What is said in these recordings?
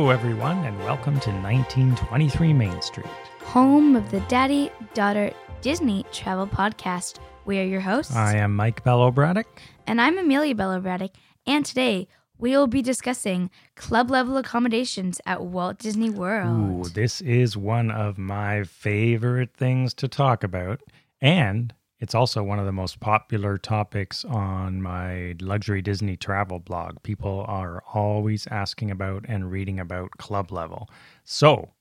Hello, everyone, and welcome to 1923 Main Street, home of the Daddy-Daughter Disney Travel Podcast. We are your hosts. I am Mike Belobradic. And I'm Amelia Belobradic. And today, we will be discussing club-level accommodations at Walt Disney World. Ooh, this is one of my favorite things to talk about. And it's also one of the most popular topics on my Luxury Disney Travel blog. People are always asking about and reading about club level. So,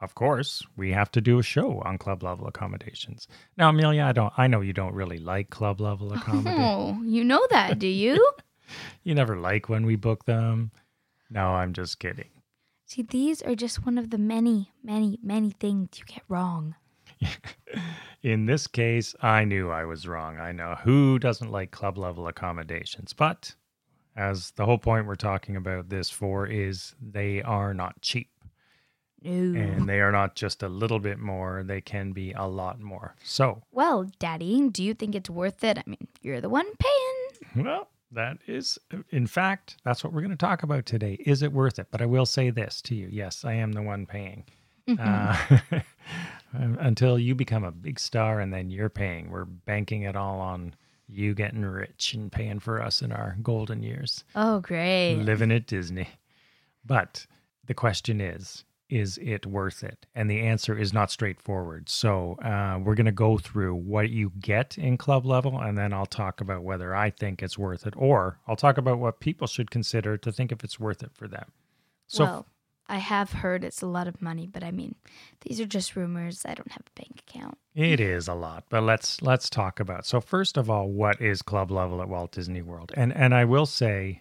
of course, we have to do a show on club level accommodations. Now, Amelia, I know you don't really like club level accommodations. Oh, you know that, do you? You never like when we book them. No, I'm just kidding. See, these are just one of the many, many, many things you get wrong. In this case, I knew I was wrong. I know who doesn't like club-level accommodations. But as the whole point we're talking about this for is they are not cheap. Ew. And they are not just a little bit more. They can be a lot more. So, well, Daddy, do you think it's worth it? I mean, you're the one paying. Well, that is, in fact, that's what we're going to talk about today. Is it worth it? But I will say this to you. Yes, I am the one paying. Mm-hmm. Until you become a big star and then you're paying. We're banking it all on you getting rich and paying for us in our golden years. Oh, great. Living at Disney. But the question is it worth it? And the answer is not straightforward. So we're going to go through what you get in club level, and then I'll talk about whether I think it's worth it, or I'll talk about what people should consider to think if it's worth it for them. So, well, I have heard it's a lot of money, but I mean, these are just rumors. I don't have a bank account. It is a lot, but let's talk about it. So first of all, what is club level at Walt Disney World? And I will say,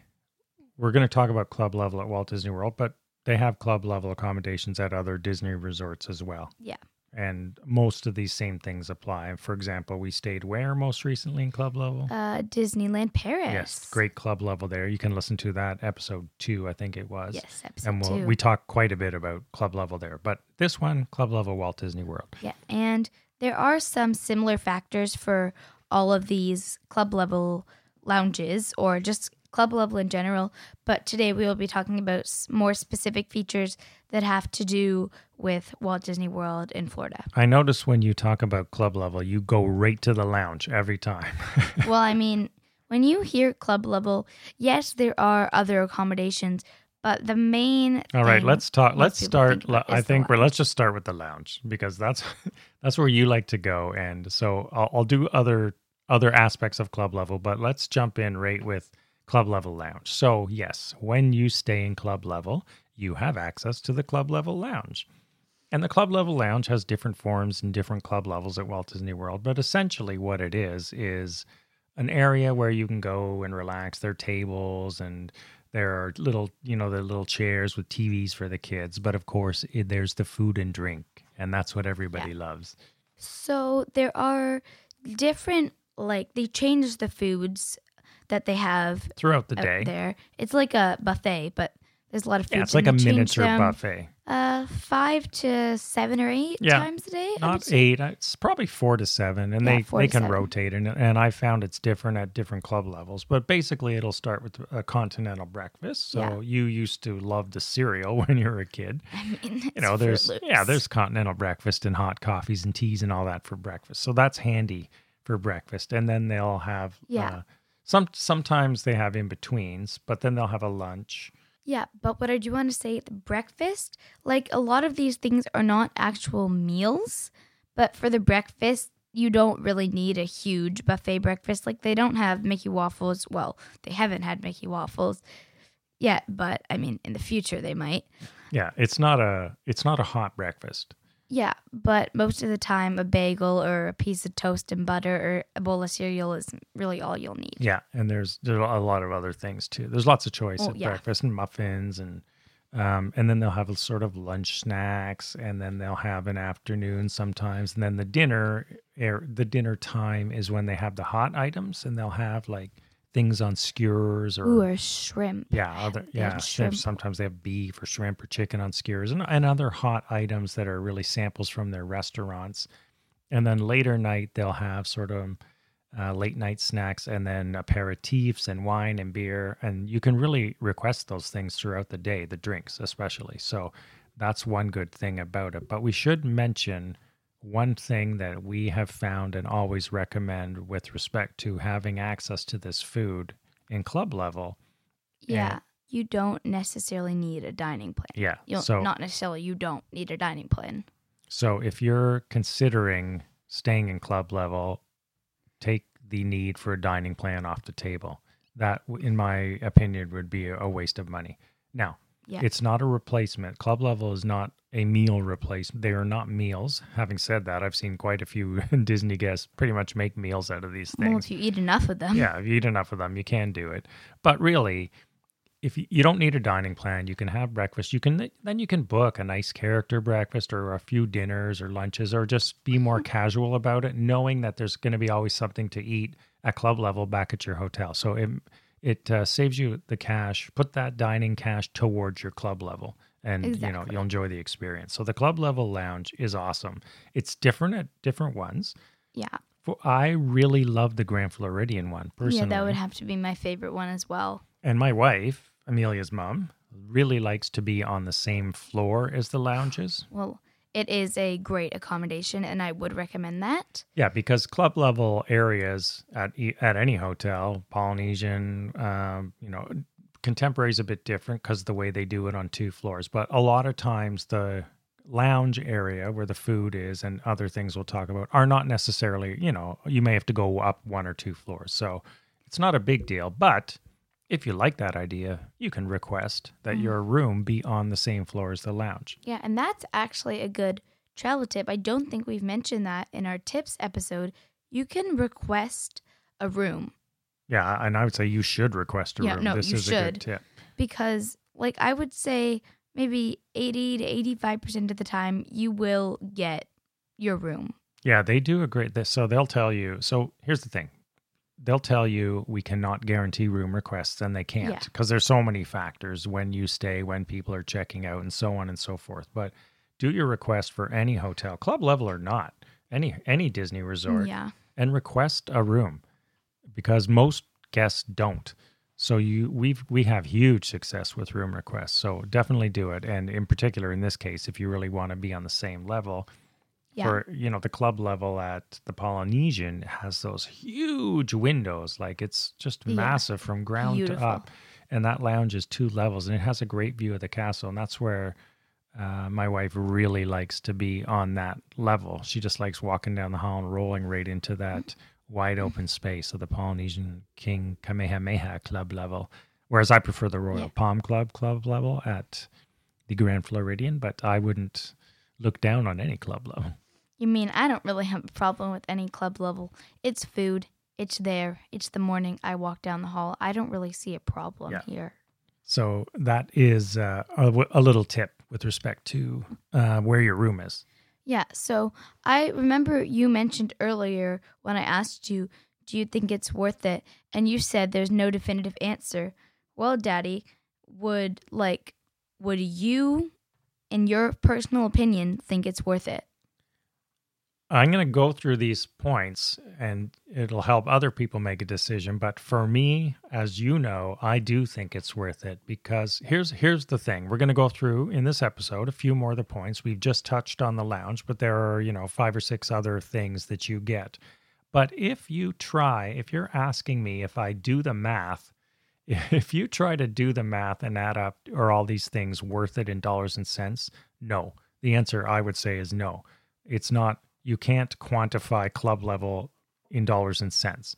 we're going to talk about club level at Walt Disney World, but they have club level accommodations at other Disney resorts as well. Yeah. And most of these same things apply. For example, we stayed where most recently in club level? Disneyland Paris. Yes, great club level there. You can listen to that episode 2, I think it was. Yes, episode 2. And we talked quite a bit about club level there. But this one, club level Walt Disney World. Yeah, and there are some similar factors for all of these club level lounges or just club level in general. But today we will be talking about more specific features that have to do with Walt Disney World in Florida. I notice when you talk about club level, you go right to the lounge every time. Well, I mean, when you hear club level, yes, there are other accommodations, but the main all right, let's talk. Let's start. Let's just start with the lounge because that's where you like to go. And so I'll do other aspects of club level, but let's jump in right with club level lounge. So yes, when you stay in club level, you have access to the club level lounge. And the club level lounge has different forms and different club levels at Walt Disney World. But essentially what it is an area where you can go and relax. There are tables and there are little chairs with TVs for the kids. But of course, there's the food and drink. And that's what everybody loves. So there are different, they change the foods that they have throughout the day there. It's like a buffet, but there's a lot of food. Yeah, it's like a miniature buffet. 5 to 7 or 8 times a day. Not 8. It's probably 4 to 7. And they can rotate. And I found it's different at different club levels. But basically, it'll start with a continental breakfast. So you used to love the cereal when you were a kid. I mean, there's continental breakfast and hot coffees and teas and all that for breakfast. So that's handy for breakfast. And then they'll have sometimes they have in-betweens, but then they'll have a lunch. Yeah, but what I do want to say, the breakfast, a lot of these things are not actual meals, but for the breakfast, you don't really need a huge buffet breakfast. They don't have Mickey waffles. Well, they haven't had Mickey waffles yet, but I mean, in the future they might. Yeah, it's not a hot breakfast. Yeah, but most of the time, a bagel or a piece of toast and butter or a bowl of cereal is really all you'll need. Yeah, and there's a lot of other things, too. There's lots of choice at breakfast and muffins, and then they'll have a sort of lunch snacks, and then they'll have an afternoon sometimes. And then the dinner time is when they have the hot items, and they'll have, things on skewers or shrimp. Yeah, shrimp. Sometimes they have beef or shrimp or chicken on skewers and other hot items that are really samples from their restaurants. And then later night, they'll have sort of late night snacks, and then aperitifs and wine and beer. And you can really request those things throughout the day, the drinks especially. So that's one good thing about it. But we should mention one thing that we have found and always recommend with respect to having access to this food in club level. Yeah. You don't necessarily need a dining plan. Yeah. You don't need a dining plan. So if you're considering staying in club level, take the need for a dining plan off the table. That, in my opinion, would be a waste of money. Now, it's not a replacement. Club level is not a meal replacement. They are not meals. Having said that, I've seen quite a few Disney guests pretty much make meals out of these things. Well, if you eat enough of them. Yeah, if you eat enough of them, you can do it. But really, if you don't need a dining plan, you can have breakfast. You can book a nice character breakfast or a few dinners or lunches, or just be more casual about it, knowing that there's going to be always something to eat at club level back at your hotel. So it saves you the cash. Put that dining cash towards your club level, and you'll enjoy the experience. So the club level lounge is awesome. It's different at different ones. Yeah. I really love the Grand Floridian one personally. Yeah, that would have to be my favorite one as well. And my wife, Amelia's mom, really likes to be on the same floor as the lounges. Well, it is a great accommodation, and I would recommend that. Yeah, because club-level areas at any hotel, Polynesian, Contemporary is a bit different because the way they do it on two floors. But a lot of times the lounge area where the food is and other things we'll talk about are not necessarily, you may have to go up one or two floors. So it's not a big deal, but if you like that idea, you can request that your room be on the same floor as the lounge. Yeah, and that's actually a good travel tip. I don't think we've mentioned that in our tips episode. You can request a room. Yeah, and I would say you should request a room. No, this is a good tip. Because, I would say maybe 80 to 85% of the time, you will get your room. Yeah, they do a great... So they'll tell you... So here's the thing. They'll tell you we cannot guarantee room requests, and they can't because there's so many factors when you stay, when people are checking out, and so on and so forth. But do your request for any hotel, club level or not, any Disney resort, and request a room because most guests don't. So we have huge success with room requests. So definitely do it, and in particular in this case, if you really want to be on the same level. Yeah. For, the club level at the Polynesian has those huge windows. It's just massive from ground to up. And that lounge is two levels, and it has a great view of the castle. And that's where my wife really likes to be on that level. She just likes walking down the hall and rolling right into that wide open space of the Polynesian King Kamehameha club level. Whereas I prefer the Royal Palm Club level at the Grand Floridian, but I wouldn't look down on any club level. You mean I don't really have a problem with any club level. It's food. It's there. It's the morning. I walk down the hall. I don't really see a problem here. So that is a little tip with respect to where your room is. Yeah. So I remember you mentioned earlier when I asked you, do you think it's worth it? And you said there's no definitive answer. Well, Daddy, would you, in your personal opinion, think it's worth it? I'm going to go through these points, and it'll help other people make a decision. But for me, as you know, I do think it's worth it because here's the thing. We're going to go through in this episode a few more of the points. We've just touched on the lounge, but there are, 5 or 6 other things that you get. But if you're asking me if I do the math, if you try to do the math and add up, are all these things worth it in dollars and cents? No. The answer I would say is no. It's not, you can't quantify club level in dollars and cents.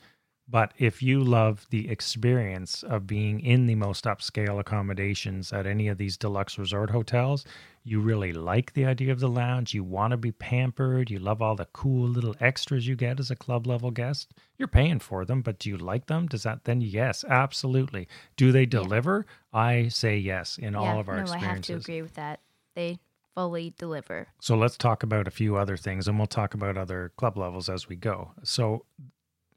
But if you love the experience of being in the most upscale accommodations at any of these deluxe resort hotels, you really like the idea of the lounge, you want to be pampered, you love all the cool little extras you get as a club level guest, you're paying for them, but do you like them? Does that then? Yes, absolutely. Do they deliver? Yeah. I say yes in all of our experiences. I have to agree with that. They fully deliver. So let's talk about a few other things, and we'll talk about other club levels as we go. So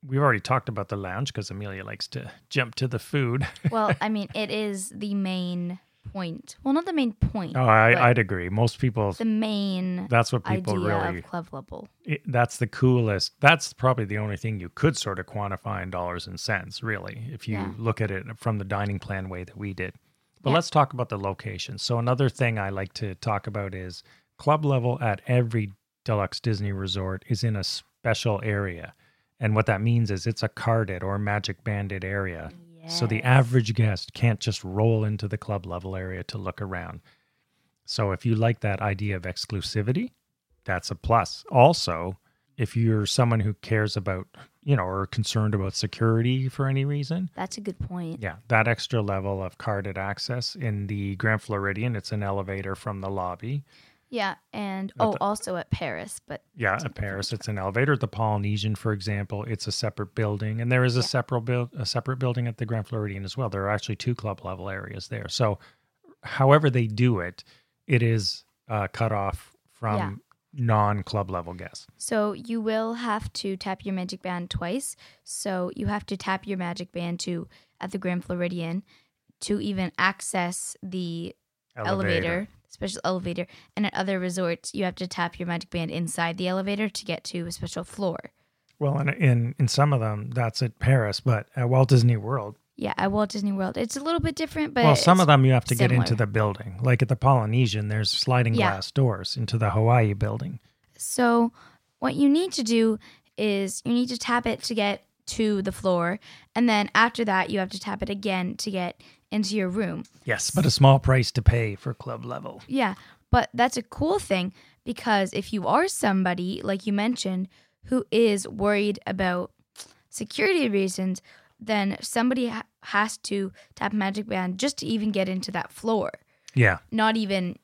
we've already talked about the lounge because Amelia likes to jump to the food. Well, I mean, it is the main point. Well, not the main point. Oh, I'd agree. Most people... The main that's what people idea really, of club level. That's the coolest. That's probably the only thing you could sort of quantify in dollars and cents, really, if you look at it from the dining plan way that we did. But let's talk about the location. So another thing I like to talk about is club level at every deluxe Disney resort is in a special area. And what that means is it's a carded or magic banded area. Yes. So the average guest can't just roll into the club level area to look around. So if you like that idea of exclusivity, that's a plus. Also, if you're someone who cares about, you know, or concerned about security for any reason. That's a good point. Yeah, that extra level of carded access in the Grand Floridian, it's an elevator from the lobby. Yeah, and also at Paris. At Paris, it's an elevator. At the Polynesian, for example, it's a separate building. And there is a separate building at the Grand Floridian as well. There are actually two club-level areas there. So however they do it, it is cut off from non-club-level guests. So you will have to tap your Magic Band twice. So you have to tap your Magic Band at the Grand Floridian to even access the elevator. Special elevator, and at other resorts, you have to tap your Magic Band inside the elevator to get to a special floor. Well, and in some of them, that's at Paris, but at Walt Disney World. Yeah, at Walt Disney World. It's a little bit different, but some of them you have to get into the building. Like at the Polynesian, there's sliding glass doors into the Hawaii building. So what you need to do is you need to tap it to get to the floor, and then after that, you have to tap it again to get into your room. Yes, but a small price to pay for club level. Yeah, but that's a cool thing because if you are somebody, like you mentioned, who is worried about security reasons, then somebody has to tap Magic Band just to even get into that floor. Yeah. Not even,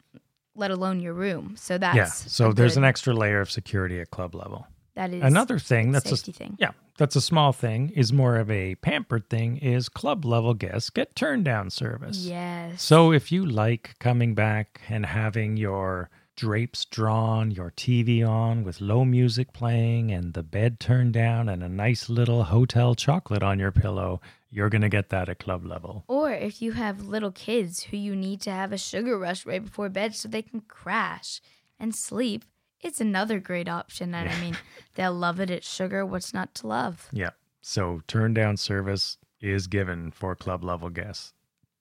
let alone your room. So that's... Yeah, so there's an extra layer of security at club level. That is another thing. That's a safety thing. Yeah, that's a small thing. Is more of a pampered thing. Is club level guests get turn down service? Yes. So if you like coming back and having your drapes drawn, your TV on with low music playing, and the bed turned down, and a nice little hotel chocolate on your pillow, you're gonna get that at club level. Or if you have little kids who you need to have a sugar rush right before bed so they can crash and sleep. It's another great option, and I mean, they'll love it at Sugar. What's not to love? Yeah, so turn-down service is given for club-level guests.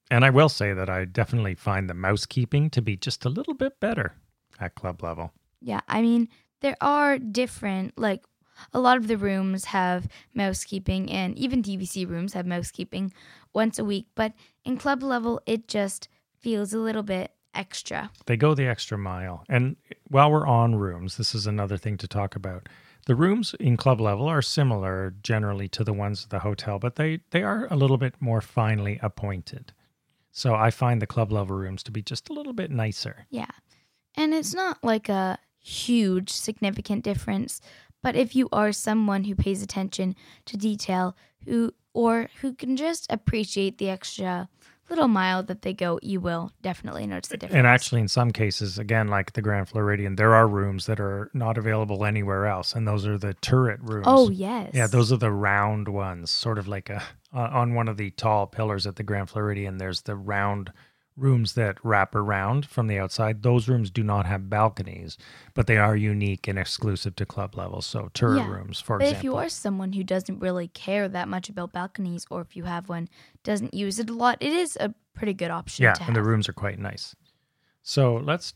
And I will say that I definitely find the mousekeeping to be just a little bit better at club level. Yeah, I mean, there are different, like, a lot of the rooms have mousekeeping, and even DVC rooms have mousekeeping once a week. But in club level, it just feels a little bit extra. They go the extra mile. And while we're on rooms, this is another thing to talk about. The rooms in club level are similar generally to the ones at the hotel, but they are a little bit more finely appointed. So I find the club level rooms to be just a little bit nicer. Yeah. And it's not like a huge significant difference, but if you are someone who pays attention to detail, who can just appreciate the extra little mile that they go, you will definitely notice the difference. And actually, in some cases, again, like the Grand Floridian, there are rooms that are not available anywhere else, and those are the turret rooms. Oh, yes. Yeah, those are the round ones, sort of like on one of the tall pillars at the Grand Floridian, there's the round rooms that wrap around from the outside. Those rooms do not have balconies, but they are unique and exclusive to club level. So turret rooms, for example. But if you are someone who doesn't really care that much about balconies, or if you have one, doesn't use it a lot, it is a pretty good option to have. Yeah, and the rooms are quite nice. So let's...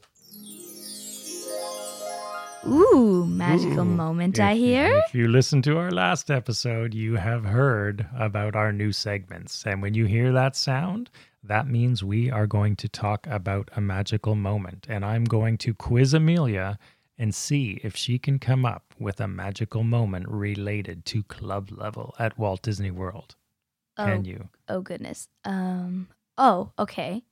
Ooh, magical moment, I hear. If you listen to our last episode, you have heard about our new segments. And when you hear that sound, that means we are going to talk about a magical moment. And I'm going to quiz Amelia and see if she can come up with a magical moment related to club level at Walt Disney World. Can you? Oh, goodness. Okay.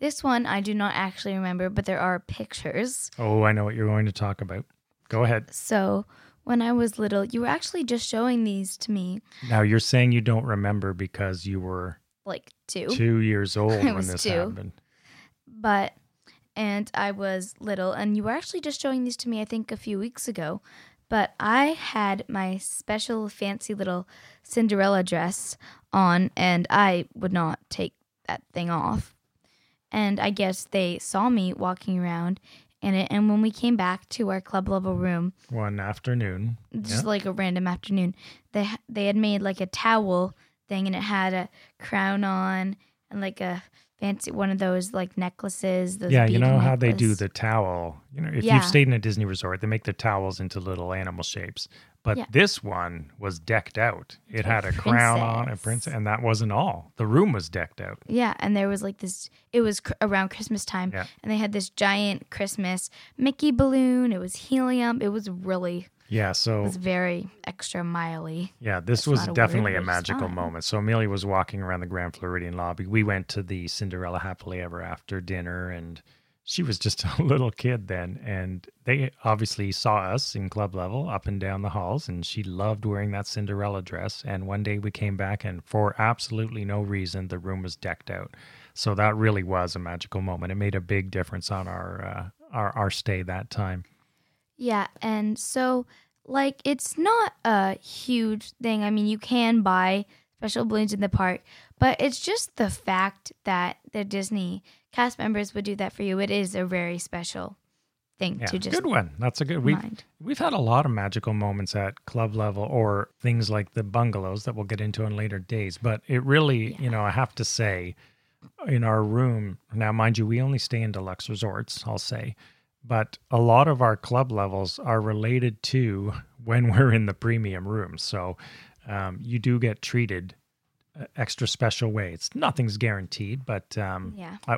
This one I do not actually remember, but there are pictures. Oh, I know what you're going to talk about. Go ahead. So when I was little, you were actually just showing these to me. Now you're saying you don't remember because you were... like 2 years old when this happened. And I was little, and you were actually just showing these to me, I think, a few weeks ago. But I had my special fancy little Cinderella dress on, and I would not take that thing off. And I guess they saw me walking around. And when we came back to our club level room. One afternoon. Just like a random afternoon. They had made like a towel thing, and it had a crown on and like a fancy one of those like necklaces. Yeah, you know how they do the towel. You know, if you've stayed in a Disney resort, they make the towels into little animal shapes. But this one was decked out. It had a crown on, a princess, and that wasn't all. The room was decked out. Yeah, and there was like this, it was around Christmas time, and they had this giant Christmas Mickey balloon. It was helium. It was really... Yeah, so... It was very extra miley. Yeah, this was definitely a magical moment. So Amelia was walking around the Grand Floridian lobby. We went to the Cinderella Happily Ever After dinner, and she was just a little kid then. And they obviously saw us in club level up and down the halls, and she loved wearing that Cinderella dress. And one day we came back, and for absolutely no reason, the room was decked out. So that really was a magical moment. It made a big difference on our stay that time. Yeah, and so, like, it's not a huge thing. I mean, you can buy special balloons in the park, but it's just the fact that the Disney cast members would do that for you. It is a very special thing to just... Good one. That's a good... We've had a lot of magical moments at club level or things like the bungalows that we'll get into in later days, but it really, you know, I have to say, in our room... Now, mind you, we only stay in deluxe resorts, I'll say, but a lot of our club levels are related to when we're in the premium room. So you do get treated extra special way. Nothing's guaranteed, but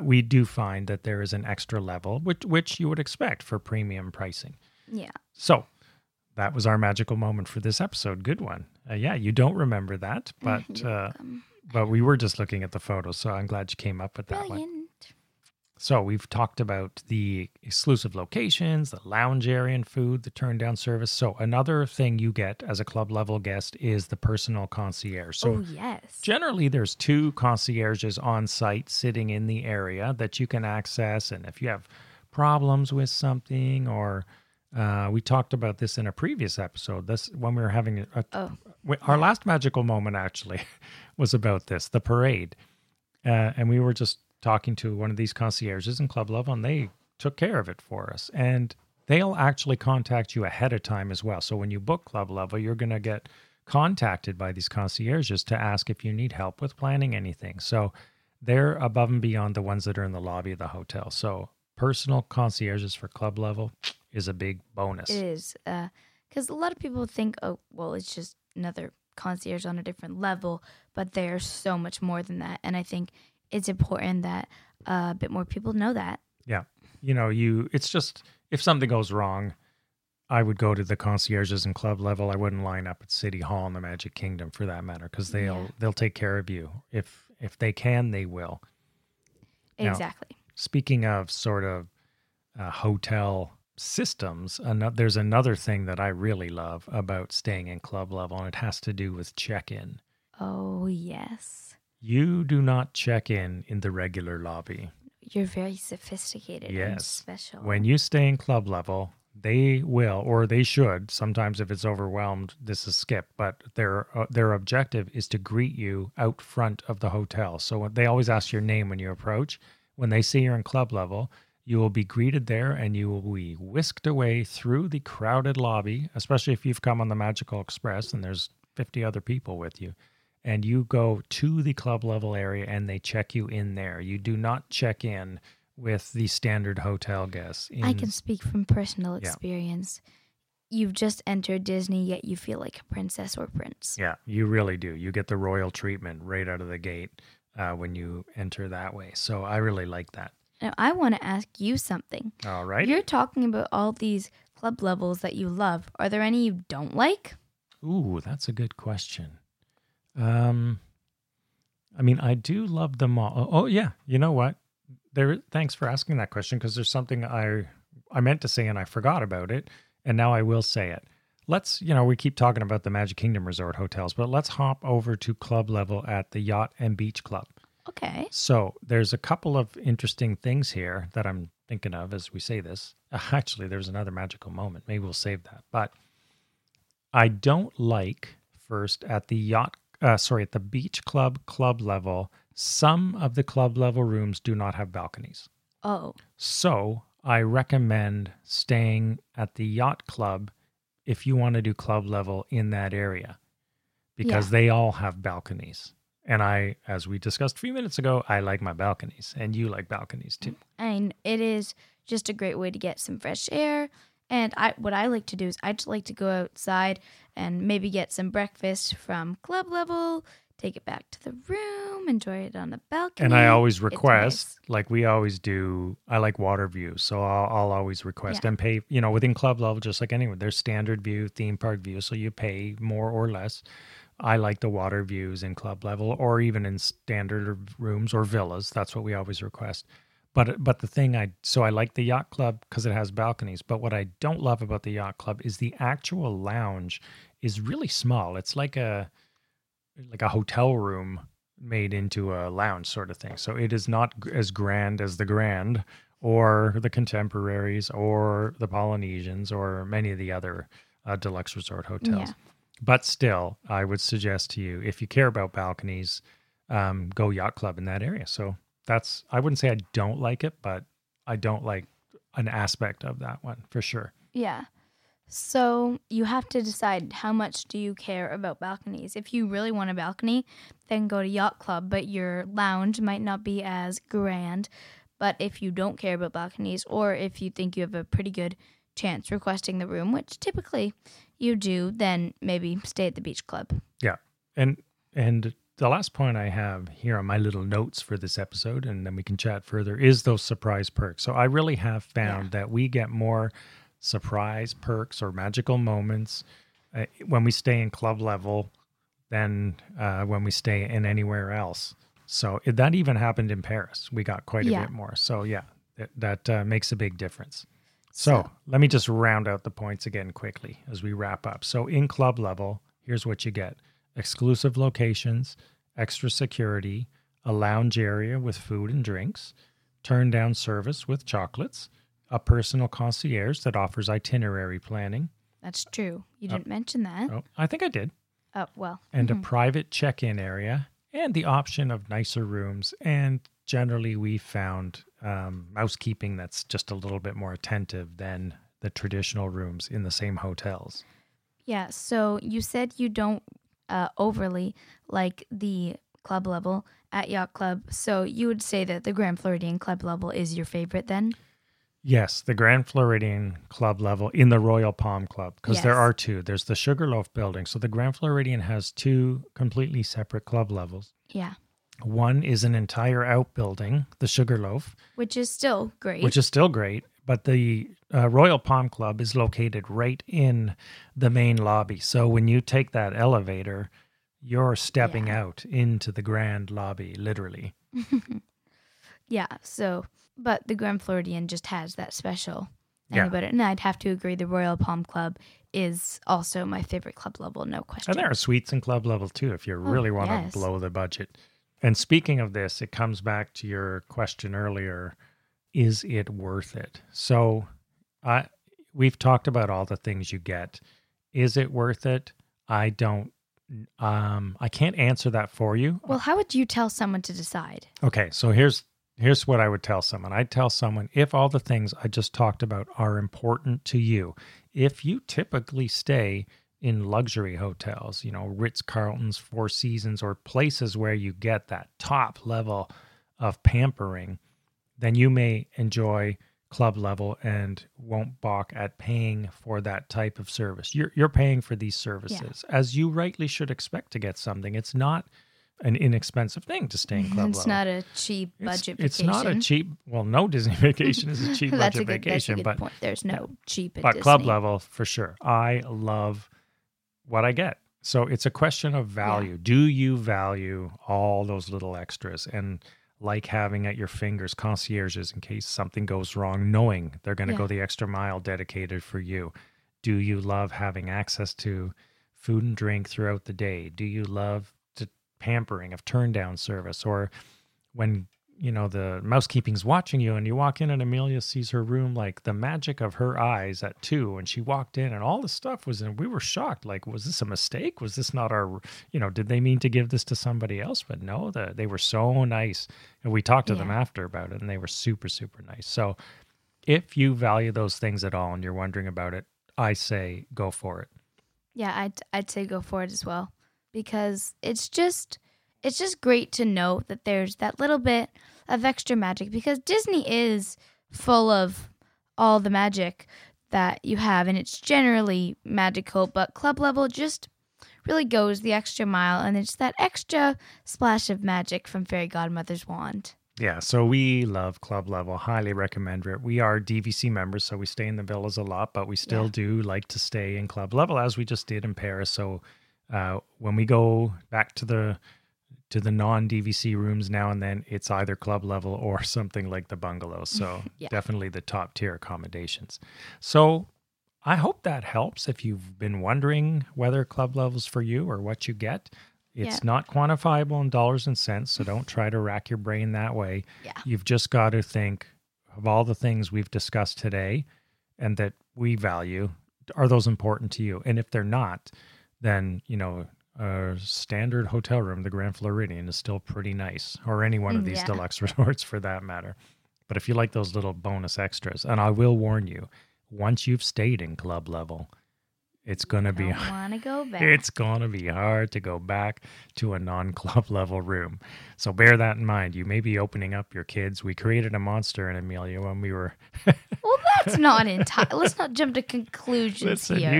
we do find that there is an extra level, which you would expect for premium pricing. Yeah. So that was our magical moment for this episode. Good one. You don't remember that, but we were just looking at the photos, so I'm glad you came up with that one. So we've talked about the exclusive locations, the lounge area and food, the turn-down service. So another thing you get as a club-level guest is the personal concierge. So generally there's two concierges on site sitting in the area that you can access. And if you have problems with something or... we talked about this in a previous episode. This when we were having... Our last magical moment actually was about this, the parade. And we were just... talking to one of these concierges in Club Level, and they took care of it for us. And they'll actually contact you ahead of time as well. So when you book Club Level, you're going to get contacted by these concierges to ask if you need help with planning anything. So they're above and beyond the ones that are in the lobby of the hotel. So personal concierges for Club Level is a big bonus. It is. Because a lot of people think, it's just another concierge on a different level. But they're so much more than that. And I think... it's important that a bit more people know that. Yeah. You know, it's just, if something goes wrong, I would go to the concierges and club level. I wouldn't line up at City Hall in the Magic Kingdom for that matter, because they'll take care of you. If they can, they will. Exactly. Now, speaking of sort of hotel systems, there's another thing that I really love about staying in club level, and it has to do with check-in. Oh, yes. You do not check in the regular lobby. You're very sophisticated and special. When you stay in club level, they will, or they should, sometimes if it's overwhelmed, this is skipped, but their objective is to greet you out front of the hotel. So they always ask your name when you approach. When they see you're in club level, you will be greeted there, and you will be whisked away through the crowded lobby, especially if you've come on the Magical Express and there's 50 other people with you. And you go to the club level area, and they check you in there. You do not check in with the standard hotel guests. I can speak from personal experience. You've just entered Disney, yet you feel like a princess or prince. Yeah, you really do. You get the royal treatment right out of the gate when you enter that way. So I really like that. Now, I want to ask you something. All right. You're talking about all these club levels that you love. Are there any you don't like? Ooh, that's a good question. I mean, I do love them all. Oh yeah. You know what? Thanks for asking that question, because there's something I meant to say and I forgot about it, and now I will say it. Let's, we keep talking about the Magic Kingdom Resort hotels, but let's hop over to club level at the Yacht and Beach Club. Okay. So there's a couple of interesting things here that I'm thinking of as we say this. Actually, there's another magical moment. Maybe we'll save that. But I don't like first at the Beach Club level, Some of the club level rooms do not have balconies. Oh. So I recommend staying at the Yacht Club if you want to do club level in that area, because they all have balconies. And I, as we discussed a few minutes ago, I like my balconies, and you like balconies too. And it is just a great way to get some fresh air. And what I like to do is I just like to go outside and maybe get some breakfast from club level, take it back to the room, enjoy it on the balcony. And I always request, nice. Like we always do, I like water views, so I'll always request and pay, within club level, just like anywhere, there's standard view, theme park view, so you pay more or less. I like the water views in club level or even in standard rooms or villas. That's what we always request. But the thing I like the Yacht Club because it has balconies. But what I don't love about the Yacht Club is the actual lounge is really small. It's like a hotel room made into a lounge sort of thing. So it is not as grand as the Grand or the Contemporaries or the Polynesians or many of the other deluxe resort hotels. Yeah. But still, I would suggest to you, if you care about balconies, go Yacht Club in that area. So that's, I wouldn't say I don't like it, but I don't like an aspect of that one for sure. Yeah. So you have to decide how much do you care about balconies. If you really want a balcony, then go to Yacht Club, but your lounge might not be as grand. But if you don't care about balconies, or if you think you have a pretty good chance requesting the room, which typically you do, then maybe stay at the Beach Club. Yeah. And the last point I have here on my little notes for this episode, and then we can chat further, is those surprise perks. So I really have found that we get more surprise perks or magical moments when we stay in club level than when we stay in anywhere else. So that even happened in Paris. We got quite a bit more. So that makes a big difference. So let me just round out the points again quickly as we wrap up. So in club level, here's what you get. Exclusive locations, extra security, a lounge area with food and drinks, turn-down service with chocolates, a personal concierge that offers itinerary planning. That's true. You didn't mention that. Oh, I think I did. Oh, well. And a private check-in area and the option of nicer rooms. And generally, we found housekeeping that's just a little bit more attentive than the traditional rooms in the same hotels. Yeah, so you said you don't overly like the club level at Yacht Club, so you would say that the Grand Floridian club level is your favorite then? Yes, the Grand Floridian club level in the Royal Palm Club, because there are two. There's the Sugarloaf building, so the Grand Floridian has two completely separate club levels. Yeah. One is an entire outbuilding, the Sugarloaf. Which is still great. But the Royal Palm Club is located right in the main lobby. So when you take that elevator, you're stepping out into the Grand lobby, literally. But the Grand Floridian just has that special thing about it. And I'd have to agree the Royal Palm Club is also my favorite club level, no question. And there are suites in club level too if you really want to blow the budget. And speaking of this, it comes back to your question earlier, is it worth it? So we've talked about all the things you get. Is it worth it? I don't, I can't answer that for you. Well, how would you tell someone to decide? Okay, so here's what I would tell someone. I'd tell someone if all the things I just talked about are important to you, if you typically stay in luxury hotels, Ritz-Carlton's, Four Seasons, or places where you get that top level of pampering, then you may enjoy club level and won't balk at paying for that type of service. You're paying for these services, as you rightly should expect to get something. It's not an inexpensive thing to stay in club level. It's not a cheap budget vacation. It's not a cheap, no Disney vacation is a cheap budget vacation. That's a good point. There's no cheap at Disney. But club level, for sure. I love what I get. So it's a question of value. Yeah. Do you value all those little extras and like having at your fingers concierges in case something goes wrong, knowing they're going to go the extra mile dedicated for you? Do you love having access to food and drink throughout the day? Do you love the pampering of turn-down service? Or when you know, the mousekeeping's watching you, and you walk in and Amelia sees her room, like the magic of her eyes at 2:00, and she walked in and all the stuff was in. We were shocked. Like, was this a mistake? Was this not our, you know, did they mean to give this to somebody else? But no, they were so nice. And we talked to them after about it, and they were super, super nice. So if you value those things at all and you're wondering about it, I say go for it. Yeah, I'd say go for it as well, because it's just great to know that there's that little bit of extra magic, because Disney is full of all the magic that you have, and it's generally magical, but Club Level just really goes the extra mile, and it's that extra splash of magic from Fairy Godmother's wand. Yeah, so we love Club Level. Highly recommend it. We are DVC members, so we stay in the villas a lot, but we still do like to stay in Club Level, as we just did in Paris. So when we go back to the non-DVC rooms now and then, it's either Club Level or something like the bungalow. So definitely the top tier accommodations. So I hope that helps if you've been wondering whether Club Level's for you or what you get. It's not quantifiable in dollars and cents, so don't try to rack your brain that way. Yeah. You've just got to think of all the things we've discussed today and that we value. Are those important to you? And if they're not, then, you know, a standard hotel room, the Grand Floridian, is still pretty nice, or any one of these deluxe resorts for that matter. But if you like those little bonus extras, and I will warn you, once you've stayed in Club Level, it's going to be hard to go back to a non-Club Level room. So bear that in mind. You may be opening up your kids. We created a monster in Amelia when we were... Well, that's not entirely... Let's not jump to conclusions. Listen, here.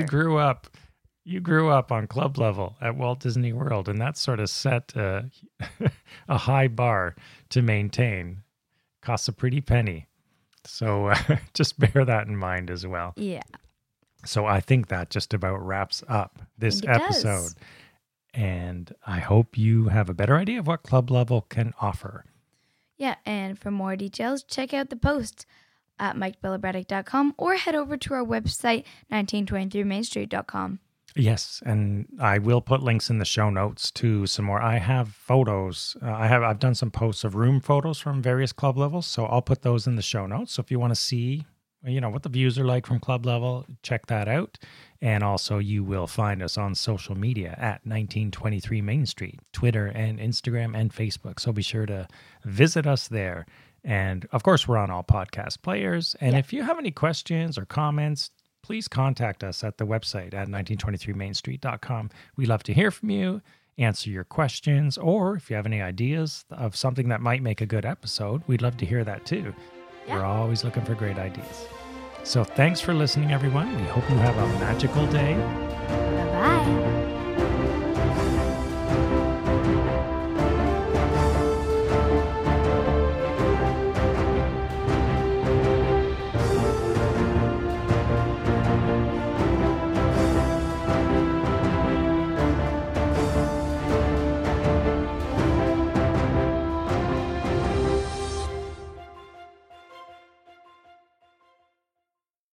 You grew up on Club Level at Walt Disney World, and that sort of set a high bar to maintain. Costs a pretty penny. So just bear that in mind as well. Yeah. So I think that just about wraps up this episode. Does. And I hope you have a better idea of what Club Level can offer. Yeah, and for more details, check out the post at mikebelabreddick.com or head over to our website, 1923mainstreet.com. Yes, and I will put links in the show notes to some more. I have photos. I've done some posts of room photos from various Club Levels, so I'll put those in the show notes. So if you want to see... you know, what the views are like from Club Level, check that out. And also you will find us on social media at 1923 Main Street, Twitter and Instagram and Facebook. So be sure to visit us there. And of course, we're on all podcast players. And if you have any questions or comments, please contact us at the website at 1923mainstreet.com. We love to hear from you, answer your questions, or if you have any ideas of something that might make a good episode, we'd love to hear that too. We're always looking for great ideas. So thanks for listening, everyone. We hope you have a magical day. Bye-bye.